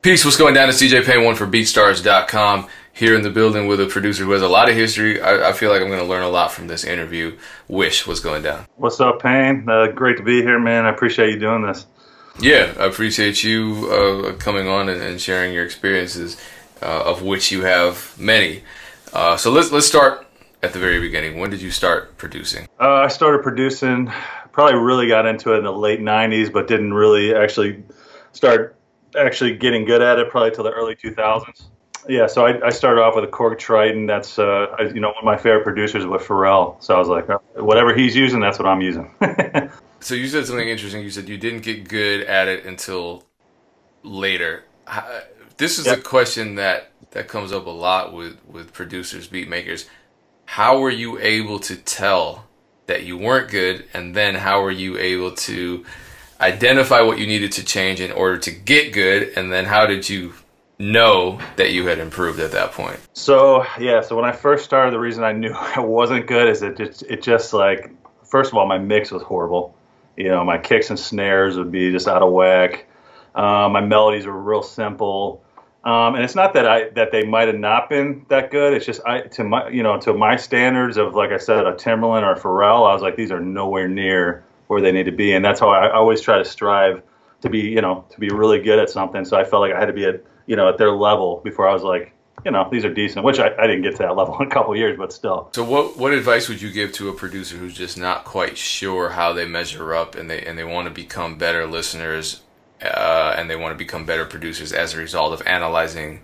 Peace, what's going down? It's CJ Payne, one for BeatStars.com, here in the building with a producer who has a lot of history. I feel like I'm going to learn a lot from this interview. Wish, what's going down? What's up, Payne? Great to be here, man. I appreciate you doing this. Yeah, I appreciate you coming on and sharing your experiences, of which you have many. So let's start at the very beginning. When did you start producing? I started producing, probably really got into it in the late 90s, but didn't really actually start getting good at it probably till the early 2000s. Yeah, so I started off with a Korg Triton. That's one of my favorite producers with Pharrell. So I was like, whatever he's using, that's what I'm using. So you said something interesting. You said you didn't get good at it until later. This is a question that comes up a lot with producers, beat makers. How were you able to tell that you weren't good, and then how were you able to identify what you needed to change in order to get good, and then how did you know that you had improved at that point? So when I first started, the reason I knew I wasn't good is it just first of all, my mix was horrible. You know, my kicks and snares would be just out of whack. My melodies were real simple, and it's not that they might have not been that good. It's just to my standards of, like I said, a Timbaland or a Pharrell, I was like, these are nowhere near where they need to be, and that's how I always try to strive to be, to be really good at something. So I felt like I had to be at their level before I was like, these are decent, which I didn't get to that level in a couple of years, but still. So what advice would you give to a producer who's just not quite sure how they measure up, and they want to become better listeners, and they want to become better producers as a result of analyzing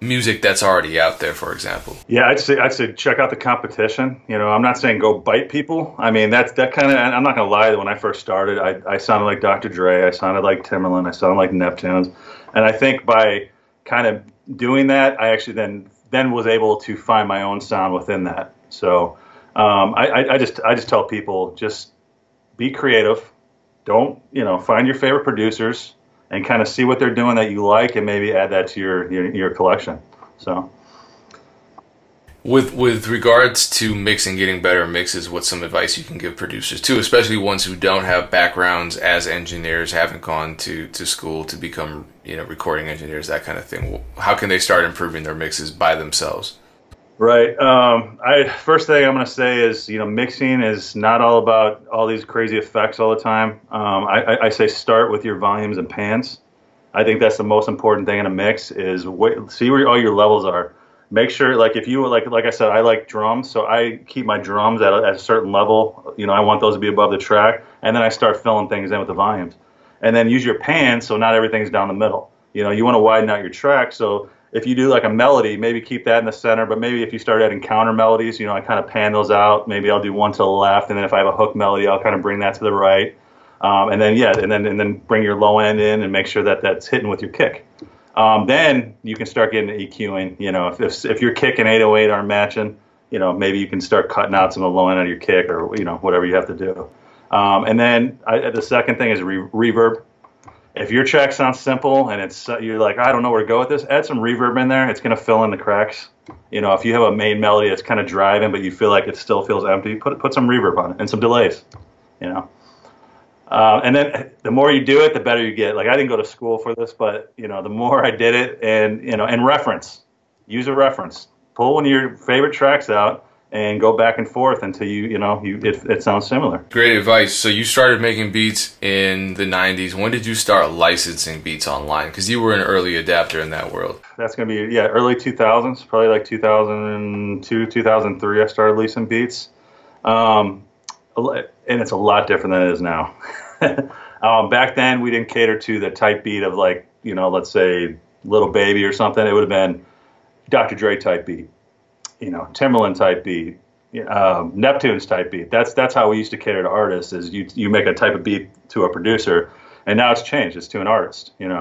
music that's already out there, for example? Yeah, I'd say check out the competition. I'm not saying go bite people. I mean, I'm not going to lie, when I first started, I sounded like Dr. Dre, I sounded like Timbaland, I sounded like Neptunes. And I think by kind of doing that, I actually then was able to find my own sound within that. So I just tell people, just be creative. Don't, find your favorite producers and kind of see what they're doing that you like, and maybe add that to your collection. So, with regards to mixing, getting better mixes, what's some advice you can give producers too, especially ones who don't have backgrounds as engineers, haven't gone to school to become recording engineers, that kind of thing? How can they start improving their mixes by themselves? Right. First thing I'm going to say is, mixing is not all about all these crazy effects all the time. I say start with your volumes and pans. I think that's the most important thing in a mix is see where all your levels are. Make sure, like I said, I like drums, so I keep my drums at a certain level. I want those to be above the track, and then I start filling things in with the volumes. And then use your pans so not everything's down the middle. You want to widen out your track, so if you do like a melody, maybe keep that in the center, but maybe if you start adding counter melodies, I kind of pan those out. Maybe I'll do one to the left, and then if I have a hook melody, I'll kind of bring that to the right. And then bring your low end in and make sure that that's hitting with your kick. Then you can start getting the EQing. If your kick and 808 aren't matching, maybe you can start cutting out some of the low end of your kick, or whatever you have to do. And then the second thing is reverb. If your track sounds simple and you're like, I don't know where to go with this, add some reverb in there. It's going to fill in the cracks. If you have a main melody that's kind of driving, but you feel like it still feels empty, put some reverb on it and some delays. And then the more you do it, the better you get. Like, I didn't go to school for this, but the more I did it, and reference, use a reference, pull one of your favorite tracks out, and go back and forth until it sounds similar. Great advice. So you started making beats in the 90s. When did you start licensing beats online? Because you were an early adapter in that world. That's going to be, early 2000s, probably like 2002, 2003, I started leasing beats. And it's a lot different than it is now. Back then, we didn't cater to the type beat of let's say Little Baby or something. It would have been Dr. Dre type beat, Timbaland type beat, Neptune's type beat. That's how we used to cater to artists, is you make a type of beat to a producer, and now it's changed. It's to an artist, And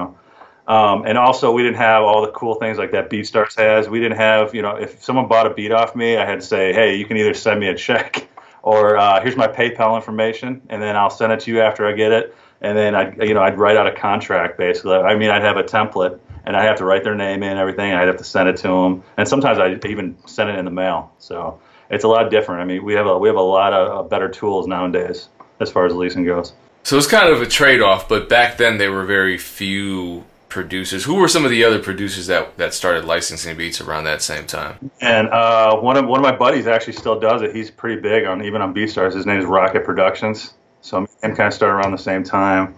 also, we didn't have all the cool things like that BeatStars has. We didn't have, if someone bought a beat off me, I had to say, hey, you can either send me a check or here's my PayPal information, and then I'll send it to you after I get it. And then I'd write out a contract, basically. I mean, I'd have a template, and I have to write their name in and everything, and I'd have to send it to them. And sometimes I even send it in the mail. So it's a lot different. I mean, we have a lot of better tools nowadays as far as leasing goes. So it's kind of a trade-off, but back then there were very few producers? Who were some of the other producers that started licensing beats around that same time? And one of my buddies actually still does it. He's pretty big on BeatStars. His name is Rocket Productions. So me and him kind of started around the same time.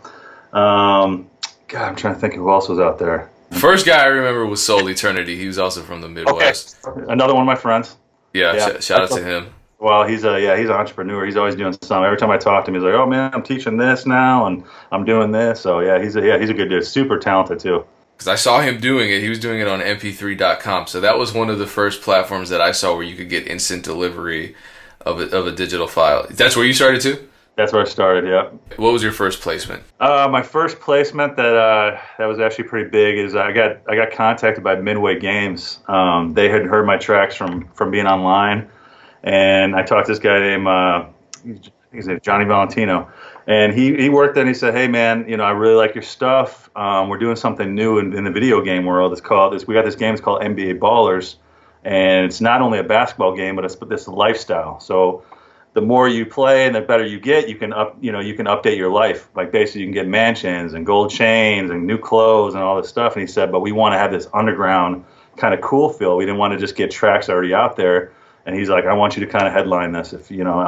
I'm trying to think of who else was out there. First guy I remember was Soul Eternity. He was also from the Midwest. Okay. Another one of my friends. Yeah. Shout out to him. Well, he's an entrepreneur. He's always doing something. Every time I talk to him, he's like, "Oh man, I'm teaching this now, and I'm doing this." So yeah, he's a good dude. Super talented too. Because I saw him doing it. He was doing it on mp3.com. So that was one of the first platforms that I saw where you could get instant delivery of a digital file. That's where you started too. That's where I started, yeah. What was your first placement? My first placement that was actually pretty big is I got contacted by Midway Games. They had heard my tracks from being online, and I talked to this guy named Johnny Valentino, and he worked there, and he said, "Hey man, I really like your stuff. We're doing something new in the video game world. We got this game. It's called NBA Ballers, and it's not only a basketball game, but it's this lifestyle. So the more you play and the better you get, you can update your life. Like basically you can get mansions and gold chains and new clothes and all this stuff." And he said, "But we want to have this underground kind of cool feel. We didn't want to just get tracks already out there." And he's like, "I want you to kind of headline this. I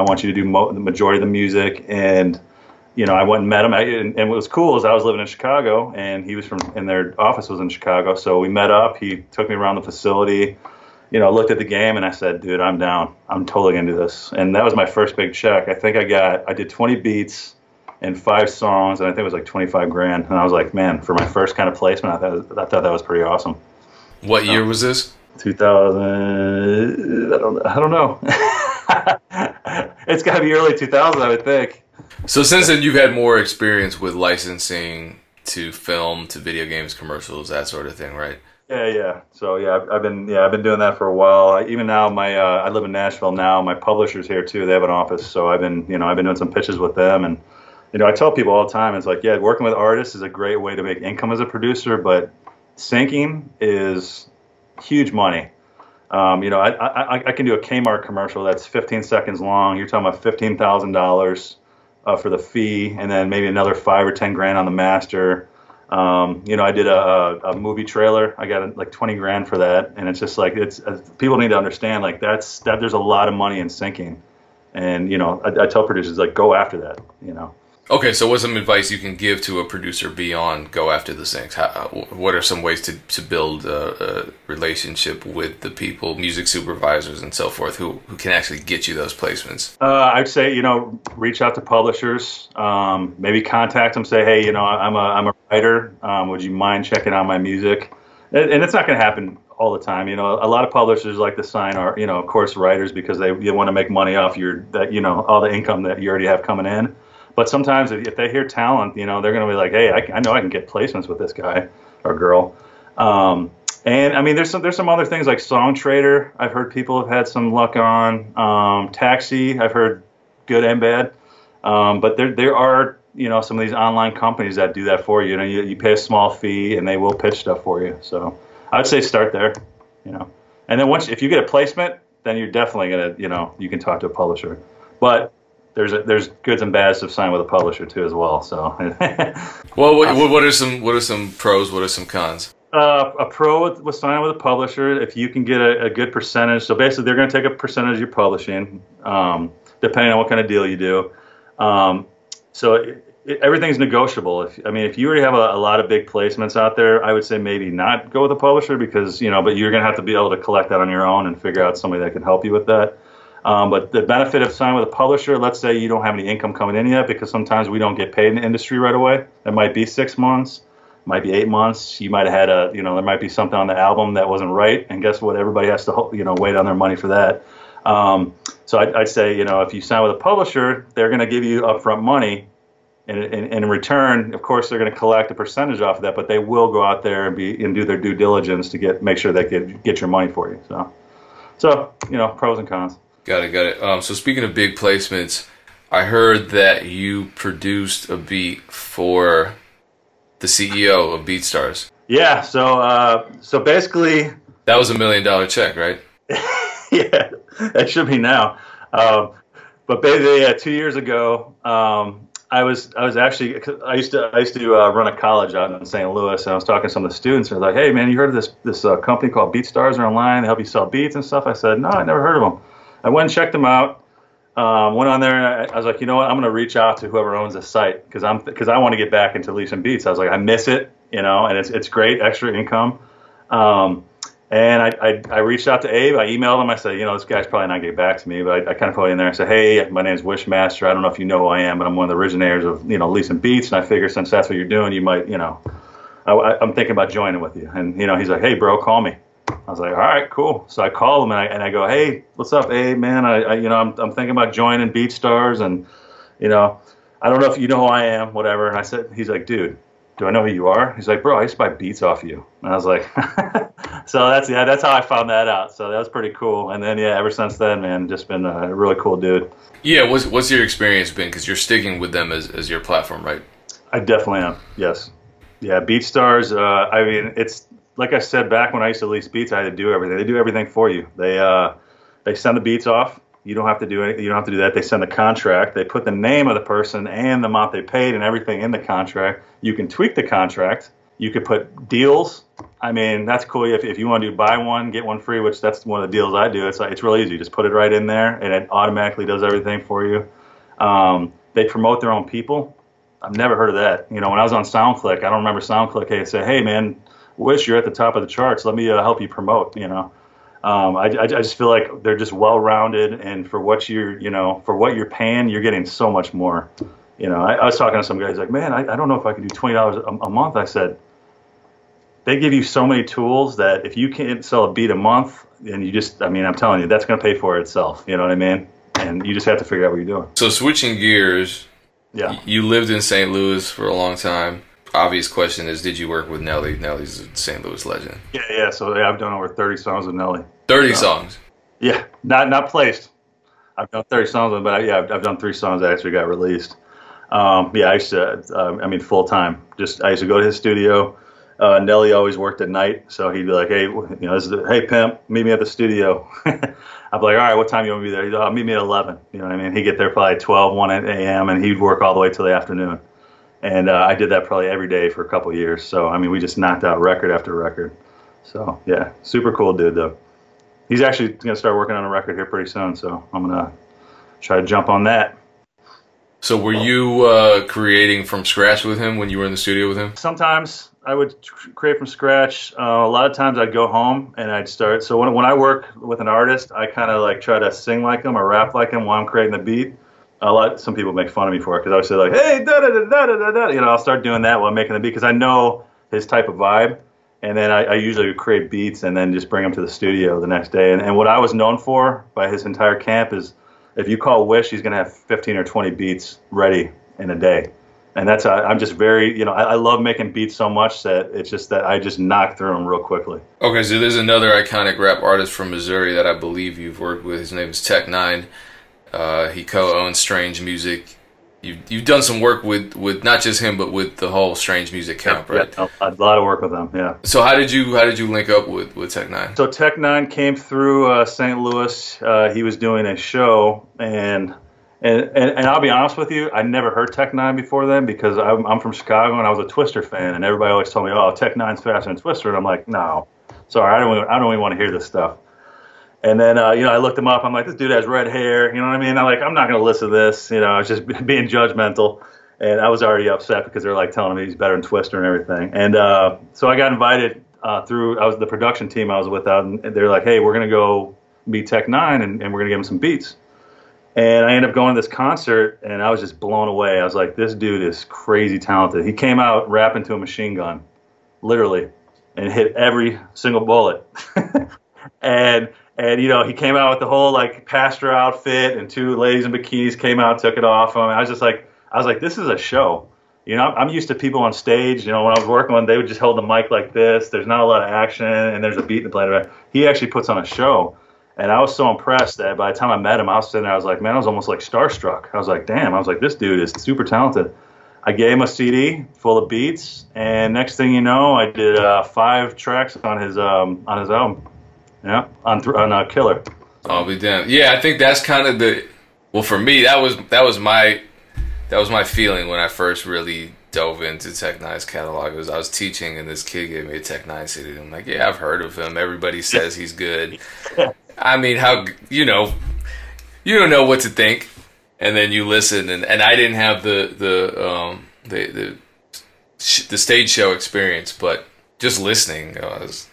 want you to do the majority of the music." And I went and met him. And what was cool is I was living in Chicago, and he was and their office was in Chicago. So we met up. He took me around the facility. Looked at the game, and I said, "Dude, I'm down. I'm totally gonna do this." And that was my first big check. I think I did 20 beats and 5 songs, and I think it was like $25,000. And I was like, man, for my first kind of placement, I thought that was pretty awesome. What year was this? 2000. I don't know. It's got to be early 2000, I would think. So since then, you've had more experience with licensing to film, to video games, commercials, that sort of thing, right? Yeah. So I've been doing that for a while. Even now, my I live in Nashville now. My publisher's here too. They have an office, so I've been doing some pitches with them. And I tell people all the time, it's like, yeah, working with artists is a great way to make income as a producer, but syncing is huge money. I can do a Kmart commercial that's 15 seconds long. You're talking about $15,000 for the fee, and then maybe another $5,000 or $10,000 on the master. I did a movie trailer. I got like $20,000 for that, and it's just like people need to understand like that there's a lot of money in syncing, and I tell producers like go after that. Okay, so what's some advice you can give to a producer beyond go after the syncs? What are some ways to build a relationship with the people, music supervisors, and so forth, who can actually get you those placements? I'd say reach out to publishers, maybe contact them, say, "Hey, I'm a writer. Would you mind checking out my music?" And it's not going to happen all the time. A lot of publishers like to sign our, of course, writers because they want to make money off all the income that you already have coming in. But sometimes if they hear talent, they're going to be like, "Hey, I know I can get placements with this guy or girl." And I mean, there's some other things like Song Trader. I've heard people have had some luck on. Taxi, I've heard good and bad. But there are some of these online companies that do that for you. You pay a small fee and they will pitch stuff for you. So I would say start there. And then if you get a placement, then you're definitely gonna you can talk to a publisher, but there's goods and bads to sign with a publisher too as well. So, well, what are some pros? What are some cons? A pro with signing with a publisher, if you can get a good percentage. So basically, they're going to take a percentage of your publishing, depending on what kind of deal you do. So everything's negotiable. If you already have a lot of big placements out there, I would say maybe not go with a publisher because but you're going to have to be able to collect that on your own and figure out somebody that can help you with that. But the benefit of signing with a publisher, let's say you don't have any income coming in yet, because sometimes we don't get paid in the industry right away. It might be 6 months, might be 8 months. You might have had there might be something on the album that wasn't right. And guess what? Everybody has to, wait on their money for that. So I'd say, if you sign with a publisher, they're going to give you upfront money. And in return, of course, they're going to collect a percentage off of that, but they will go out there and do their due diligence to make sure they get your money for you. So pros and cons. Got it. So speaking of big placements, I heard that you produced a beat for the CEO of BeatStars. Yeah. So basically, that was a $1 million check, right? Yeah, that should be now. But basically, 2 years ago, I was actually, I used to run a college out in St. Louis, and I was talking to some of the students, and I was like, hey, man, you heard of this company called BeatStars? Are online, they help you sell beats and stuff. I said, no, I never heard of them. I went and checked them out, went on there, and I was like, you know what, I'm going to reach out to whoever owns this site, because I want to get back into leasing beats. I was like, I miss it, you know, and it's great, extra income. And I reached out to Abe. I emailed him. I said, you know, this guy's probably not getting back to me, but I kind of put in there and said, hey, my name's Wishmaster. I don't know if you know who I am, but I'm one of the originators of, you know, leasing beats. And I figure since that's what you're doing, you might, you know, I'm thinking about joining with you. And, you know, he's like, hey, bro, call me. I was like, all right, cool. So I call him and I go, hey, what's up, Abe, man? I'm thinking about joining BeatStars, and, you know, I don't know if you know who I am, whatever. And I said, he's like, dude, do I know who you are? He's like, bro, I used to buy beats off you. And I was like, so that's how I found that out. So that was pretty cool. And then, yeah, ever since then, man, just been a really cool dude. Yeah, what's your experience been? Because you're sticking with them as your platform, right? I definitely am, yes. Yeah, BeatStars, I mean, it's, like I said, back when I used to lease beats, I had to do everything. They do everything for you. They send the beats off. You don't have to do anything. You don't have to do that. They send the contract. They put the name of the person and the amount they paid and everything in the contract. You can tweak the contract. You could put deals. I mean, that's cool. If you want to do buy one, get one free, which that's one of the deals I do. It's like, it's really easy. You just put it right in there, and it automatically does everything for you. They promote their own people. I've never heard of that. You know, when I was on SoundClick, I don't remember SoundClick. Hey, say, hey, man, Wish, you're at the top of the charts. Let me help you promote, you know. I just feel like they're just well-rounded, and for what you're, you know, for what you're paying, you're getting so much more. You know, I was talking to some guys like, man, I don't know if I could do $20 a month. I said, they give you so many tools that if you can't sell a beat a month, and you just, I mean, I'm telling you, that's going to pay for itself. You know what I mean? And you just have to figure out what you're doing. So switching gears, yeah, you lived in St. Louis for a long time. Obvious question is, did you work with Nelly? Nelly's a St. Louis legend. Yeah. So I've done over 30 songs with Nelly. 30 songs? Yeah, not placed. I've done 30 songs, but yeah, I've done 3 songs that actually got released. I used to, I mean, full time. Just I used to go to his studio. Nelly always worked at night, so he'd be like, hey, you know, hey, pimp, meet me at the studio. I'd be like, all right, what time you want me there? He'd go, meet me at 11. You know what I mean? He'd get there probably 12, 1 a.m., and he'd work all the way till the afternoon. And I did that probably every day for a couple of years. So, I mean, we just knocked out record after record. So, yeah, super cool dude, though. He's actually going to start working on a record here pretty soon, so I'm going to try to jump on that. So were you creating from scratch with him when you were in the studio with him? Sometimes I would create from scratch. A lot of times I'd go home and I'd start. So when I work with an artist, I kind of like try to sing like him or rap like him while I'm creating the beat. Some people make fun of me for it because I would say like, hey, da-da-da-da-da-da-da. You know, I'll start doing that while I'm making the beat because I know his type of vibe. And then I usually would create beats and then just bring them to the studio the next day. And what I was known for by his entire camp is if you call Wish, he's going to have 15 or 20 beats ready in a day. And that's, I'm just very, you know, I love making beats so much that it's just that I just knock through them real quickly. Okay, so there's another iconic rap artist from Missouri that I believe you've worked with. His name is Tech Nine. He co-owns Strange Music. You've done some work with not just him, but with the whole Strange Music camp, right? Yeah, a lot of work with them, yeah. So how did you link up with Tech Nine? So Tech Nine came through St. Louis. He was doing a show, and I'll be honest with you, I never heard Tech Nine before then because I'm from Chicago and I was a Twister fan, and everybody always told me, oh, Tech Nine's faster than Twister, and I'm like, no, sorry, I don't even want to hear this stuff. And then, you know, I looked him up. I'm like, this dude has red hair. You know what I mean? I'm not going to listen to this. You know, I was just being judgmental. And I was already upset because they were, like, telling me he's better than Twister and everything. And so I got invited I was the production team I was with out. And they were like, hey, we're going to go meet Tech Nine, and we're going to give him some beats. And I ended up going to this concert, and I was just blown away. I was like, this dude is crazy talented. He came out rapping to a machine gun, literally, and hit every single bullet. And, you know, he came out with the whole, like, pastor outfit, and 2 ladies in bikinis came out, took it off him. I was like, this is a show. You know, I'm used to people on stage. You know, when I was working on, they would just hold the mic like this. There's not a lot of action, and there's a beat in the play. He actually puts on a show. And I was so impressed that by the time I met him, I was sitting there, I was like, man, I was almost, like, starstruck. I was like, damn. I was like, this dude is super talented. I gave him a CD full of beats, and next thing you know, I did 5 tracks on his album. Yeah, on Killer. I'll be damned. Yeah, I think that's kind of the. Well, for me, that was my. that was my feeling when I first really dove into Tech Nine's catalog. It was I was teaching and this kid gave me a Tech Nine CD. I'm like, yeah, I've heard of him. Everybody says he's good. I mean, how, you don't know what to think. And then you listen, and I didn't have the stage show experience, but just listening, I was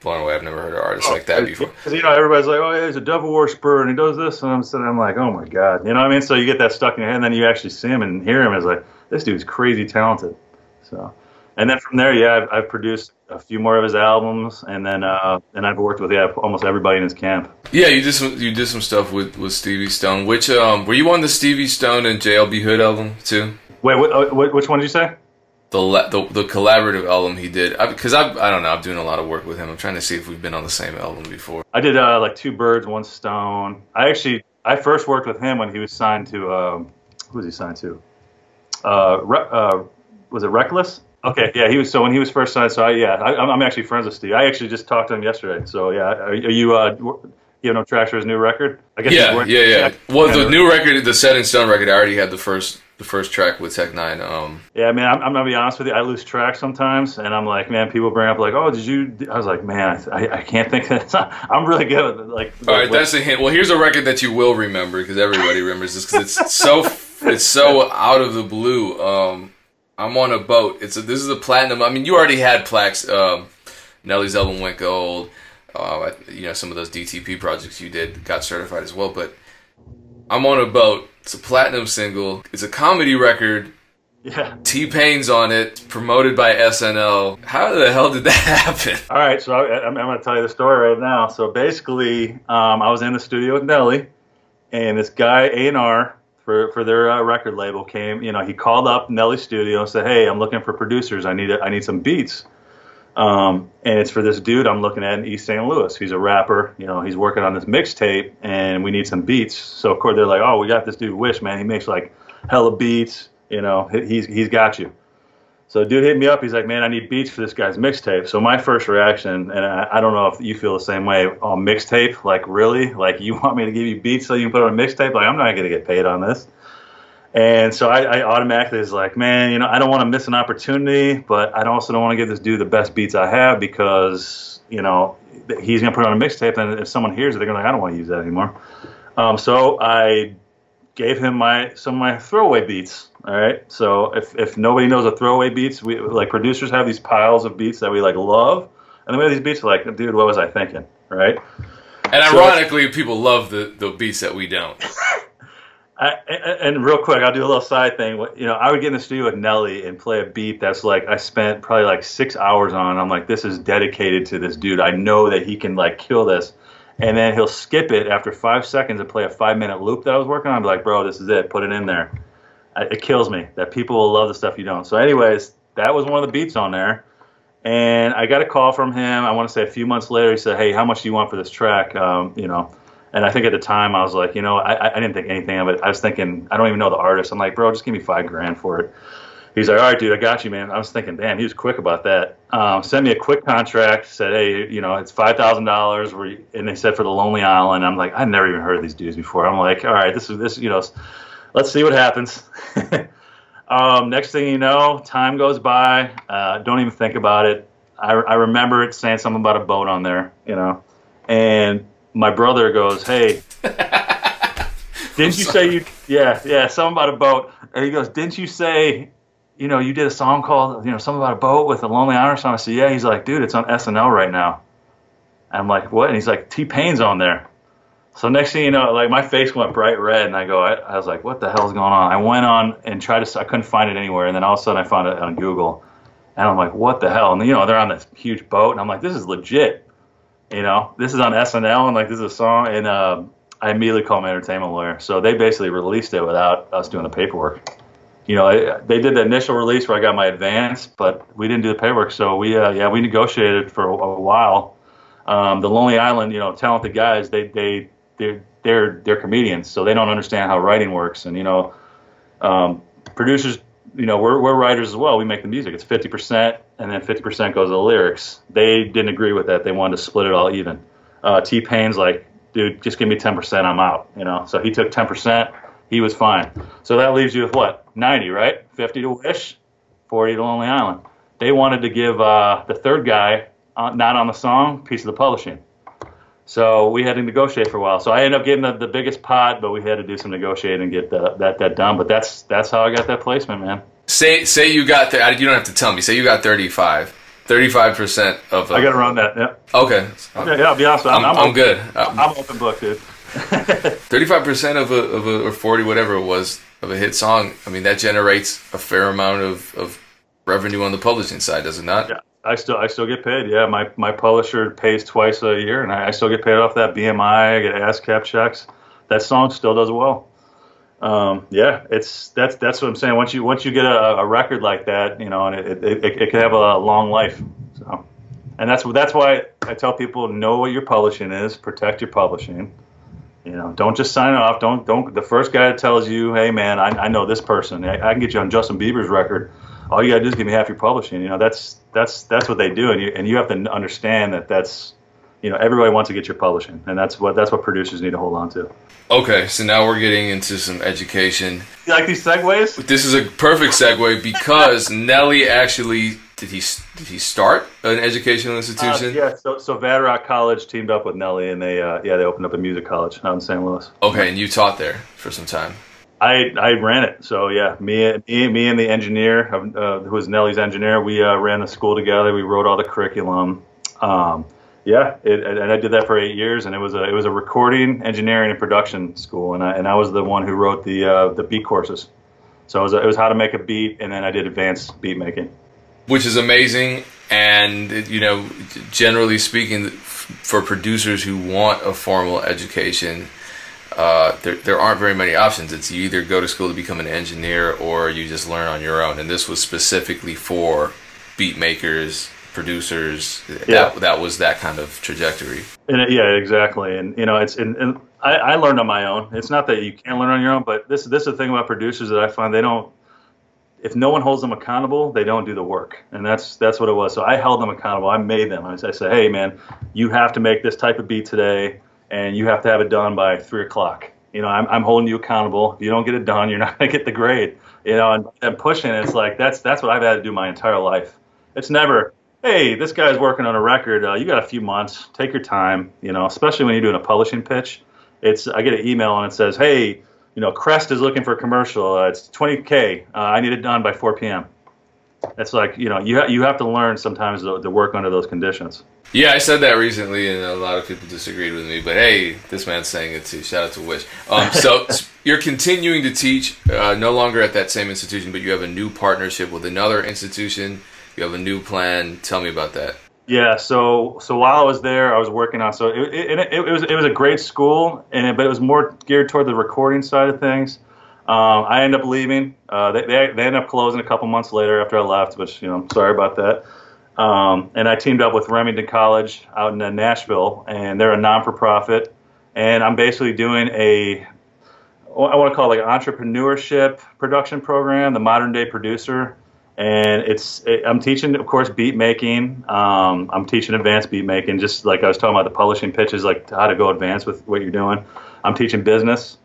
blown away. I've never heard an artist like that before. Because everybody's like, oh, yeah, he's a devil worshiper, and he does this, and I'm like, oh my god, you know what I mean? So you get that stuck in your head, and then you actually see him and hear him, and it's like, this dude's crazy talented. So, and then from there, yeah, I've produced a few more of his albums, and then and I've worked with almost everybody in his camp. Yeah, you did some stuff with Stevie Stone. Which were you on the Stevie Stone and JLB Hood album too? Wait, which one did you say? The collaborative album he did, because I don't know, I'm doing a lot of work with him. I'm trying to see if we've been on the same album before. I did like Two Birds, One Stone. I first worked with him when he was signed to who was he signed to? Was it Reckless? Okay, yeah, he was. So when he was first signed, I'm actually friends with Steve. I actually just talked to him yesterday. So yeah, are you? You have no tracks for his new record? I guess. Yeah. Well, the new record, the Set in Stone record, I already had the first track with Tech Nine. Yeah, I mean, I'm gonna be honest with you. I lose track sometimes, and I'm like, man, people bring up like, oh, did you? I was like, man, I can't think of that. I'm really good at it. All right, that's a hint. Well, here's a record that you will remember because everybody remembers this because it's so out of the blue. I'm on a boat. This is a platinum. I mean, you already had plaques. Nelly's album went gold. Some of those DTP projects you did got certified as well. But I'm on a boat. It's a platinum single. It's a comedy record. Yeah. T-Pain's on it. Promoted by SNL. How the hell did that happen? All right. So I'm going to tell you the story right now. So basically, I was in the studio with Nelly, and this guy A&R. For their record label came, he called up Nelly's studio and said, "Hey, I'm looking for producers. I need some beats, and it's for this dude I'm looking at in East St. Louis. He's a rapper. He's working on this mixtape, and we need some beats." So of course they're like, "Oh, we got this dude Wish, man. He makes like hella beats. He's got you." So dude hit me up. He's like, "Man, I need beats for this guy's mixtape." So my first reaction, and I don't know if you feel the same way, on mixtape, like really? Like you want me to give you beats so you can put on a mixtape? Like I'm not going to get paid on this. And so I automatically was like, man, I don't want to miss an opportunity, but I also don't want to give this dude the best beats I have because, he's going to put on a mixtape, and if someone hears it, they're going to like, I don't want to use that anymore. So I gave him some of my throwaway beats. All right. So if nobody knows what throwaway beats, we like producers have these piles of beats that we like love, and then we have these beats like, dude, what was I thinking? Right. And ironically, people love the beats that we don't. And real quick, I'll do a little side thing. I would get in the studio with Nelly and play a beat that's like I spent probably like 6 hours on. I'm like, this is dedicated to this dude. I know that he can like kill this. And then he'll skip it after 5 seconds and play a 5-minute loop that I was working on. I'm like, bro, this is it. Put it in there. It kills me that people will love the stuff you don't. So anyways, that was one of the beats on there. And I got a call from him, I want to say a few months later. He said, "Hey, how much do you want for this track?" And I think at the time I was like, I didn't think anything of it. I was thinking, I don't even know the artist. I'm like, bro, just give me $5,000 for it. He's like, "All right, dude, I got you, man." I was thinking, damn, he was quick about that. Sent me a quick contract, said, "Hey, it's $5,000. And they said for the Lonely Island. I'm like, I've never even heard of these dudes before. I'm like, all right, this is let's see what happens. Next thing you know, time goes by. Don't even think about it. I remember it saying something about a boat on there, And my brother goes, "Hey, something about a boat?" And he goes, "Didn't you say, you did a song called, something about a boat with a Lonely Island song?" I said, "Yeah." He's like, "Dude, it's on SNL right now." I'm like, "What?" And he's like, "T-Pain's on there." So next thing you know, like my face went bright red, and I was like, what the hell is going on? I went on and I couldn't find it anywhere, and then all of a sudden I found it on Google, and I'm like, what the hell? And they're on this huge boat, and I'm like, this is legit, this is on SNL, and like this is a song, and I immediately called my entertainment lawyer. So they basically released it without us doing the paperwork. They did the initial release where I got my advance, but we didn't do the paperwork, so we negotiated for a while. The Lonely Island, talented guys, they're comedians, so they don't understand how writing works. And producers, we're writers as well. We make the music. It's 50%, and then 50% goes to the lyrics. They didn't agree with that. They wanted to split it all even. T-Pain's like, "Dude, just give me 10%. I'm out." So he took 10%. He was fine. So that leaves you with what? 90, right? 50 to Wish, 40 to Lonely Island. They wanted to give the third guy, not on the song, piece of the publishing. So we had to negotiate for a while. So I ended up getting the biggest pot, but we had to do some negotiating and get that done. But that's how I got that placement, man. Say you got there. You don't have to tell me. Say you got 35% of. I got to run that. Yeah. Okay. Yeah. I'll be honest. I'm good. I'm open book, dude. 35% of a or 40, whatever it was, of a hit song. I mean, that generates a fair amount of revenue on the publishing side, does it not? Yeah. I still get paid. Yeah, my publisher pays twice a year, and I still get paid off that BMI. I get ASCAP checks. That song still does well. Yeah, that's what I'm saying. Once you get a record like that, you know, and it can have a long life. So, and that's why I tell people, know what your publishing is, protect your publishing. You know, don't just sign it off. Don't. The first guy that tells you, hey man, I know this person. I can get you on Justin Bieber's record. All you gotta do is give me half your publishing. You know, that's what they do, and you have to understand that's, you know, everybody wants to get your publishing, and that's what producers need to hold on to. Okay, so now we're getting into some education. You like these segues? This is a perfect segue because Nelly actually did he start an educational institution? Yeah, so Vat Rock College teamed up with Nelly, and they opened up a music college out in St. Louis. Okay, and you taught there for some time. I ran it, so yeah, me and the engineer, who was Nelly's engineer, we ran the school together. We wrote all the curriculum, and I did that for 8 years. And it was a recording, engineering, and production school, and I was the one who wrote the beat courses. So it was how to make a beat, and then I did advanced beat making, which is amazing. And you know, generally speaking, for producers who want a formal education. There aren't very many options. It's you either go to school to become an engineer or you just learn on your own. And this was specifically for beat makers, producers. Yeah. That was that kind of trajectory. Yeah, exactly. And you know, I learned on my own. It's not that you can't learn on your own, but this is the thing about producers that I find they don't. If no one holds them accountable, they don't do the work, and that's what it was. So I held them accountable. I made them. I said, hey man, you have to make this type of beat today. And you have to have it done by 3:00. You know, I'm holding you accountable. If you don't get it done, you're not gonna get the grade. You know, and pushing it, it's like that's what I've had to do my entire life. It's never, hey, this guy's working on a record. You got a few months. Take your time. You know, especially when you're doing a publishing pitch. I get an email and it says, hey, you know, Crest is looking for a commercial. It's $20,000. I need it done by 4 p.m. It's like, you know, you have to learn sometimes to work under those conditions. Yeah, I said that recently, and a lot of people disagreed with me. But hey, this man's saying it too. Shout out to Wish. So you're continuing to teach, no longer at that same institution, but you have a new partnership with another institution. You have a new plan. Tell me about that. Yeah, so while I was there, I was working on. So it was a great school, but it was more geared toward the recording side of things. I ended up leaving. They ended up closing a couple months later after I left, which, you know, I'm sorry about that. And I teamed up with Remington College out in Nashville, and they're a non-for-profit. And I'm basically doing I want to call it like an entrepreneurship production program, the modern day producer. And I'm teaching, of course, beat making. I'm teaching advanced beat making, just like I was talking about the publishing pitches, like how to go advanced with what you're doing. I'm teaching business.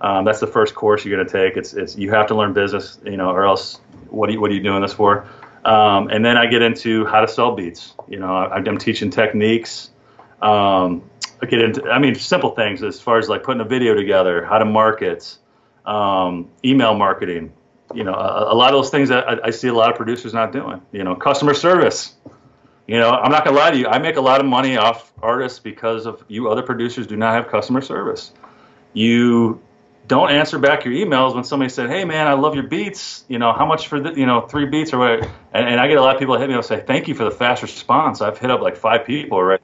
That's the first course you're going to take. It's you have to learn business, you know, or else what are you doing this for? And then I get into how to sell beats. You know, I'm teaching techniques. I get into, I mean, simple things as far as like putting a video together, how to market, email marketing. You know, a lot of those things that I see a lot of producers not doing. You know, customer service. You know, I'm not going to lie to you. I make a lot of money off artists because of you. Other producers do not have customer service. You don't answer back your emails when somebody said, hey man, I love your beats, you know, how much for the, you know, 3 beats or whatever. And I get a lot of people that hit me and say, thank you for the fast response. I've hit up like 5 people already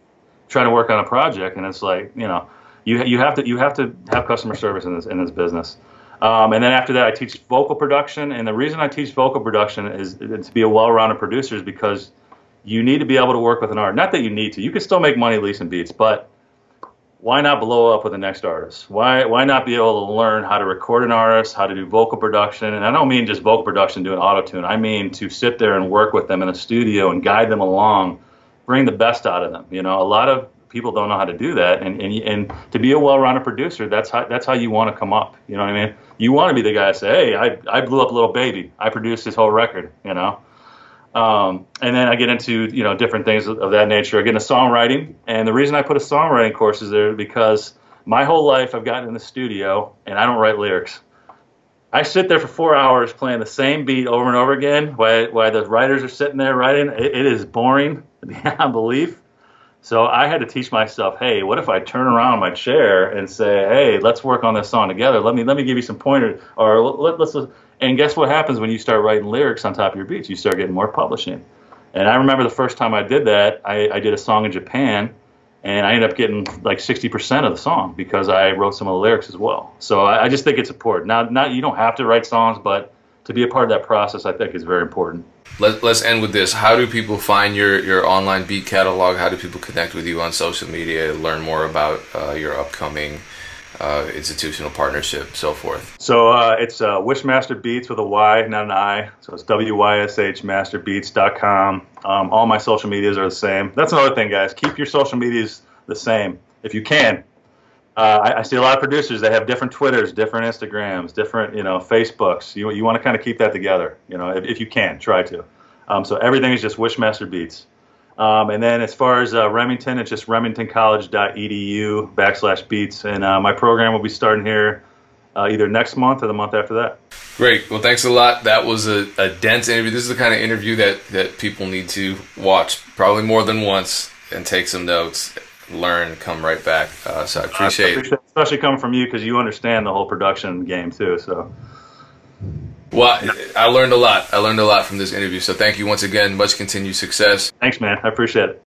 trying to work on a project. And it's like, you know, you have to have customer service in this business. And then after that, I teach vocal production. And the reason I teach vocal production is to be a well-rounded producer is because you need to be able to work with an artist. Not that you need to, you can still make money leasing beats, but why not blow up with the next artist? Why not be able to learn how to record an artist, how to do vocal production? And I don't mean just vocal production doing auto-tune. I mean to sit there and work with them in a studio and guide them along, bring the best out of them. You know, a lot of people don't know how to do that. And to be a well-rounded producer, that's how you want to come up. You know what I mean? You want to be the guy to say, hey, I blew up Little Baby. I produced his whole record, you know? And then I get into, you know, different things of that nature. I get into songwriting. And the reason I put a songwriting course is there because my whole life I've gotten in the studio and I don't write lyrics. I sit there for 4 hours playing the same beat over and over again while the writers are sitting there writing. It is boring beyond belief. So I had to teach myself, hey, what if I turn around my chair and say, hey, let's work on this song together. Let me give you some pointers. And guess what happens when you start writing lyrics on top of your beats? You start getting more publishing. And I remember the first time I did that, I did a song in Japan, and I ended up getting like 60% of the song because I wrote some of the lyrics as well. So I just think it's important. Now, you don't have to write songs, but to be a part of that process, I think is very important. Let's end with this. How do people find your online beat catalog? How do people connect with you on social media, learn more about your upcoming institutional partnership, so forth? So it's Wishmaster Beats with a Y, not an I. So it's wishmasterbeats.com. All my social medias are the same. That's another thing, guys. Keep your social medias the same if you can. I see a lot of producers that have different Twitters, different Instagrams, different, you know, Facebooks. You want to kind of keep that together, you know, if you can, try to. So everything is just Wishmaster Beats. And then as far as Remington, it's just remingtoncollege.edu/beats. And my program will be starting here either next month or the month after that. Great. Well, thanks a lot. That was a dense interview. This is the kind of interview that people need to watch probably more than once and take some notes. Learn, come right back. So I appreciate it. Especially coming from you because you understand the whole production game too. So, well, I learned a lot from this interview. So thank you once again. Much continued success. Thanks, man. I appreciate it.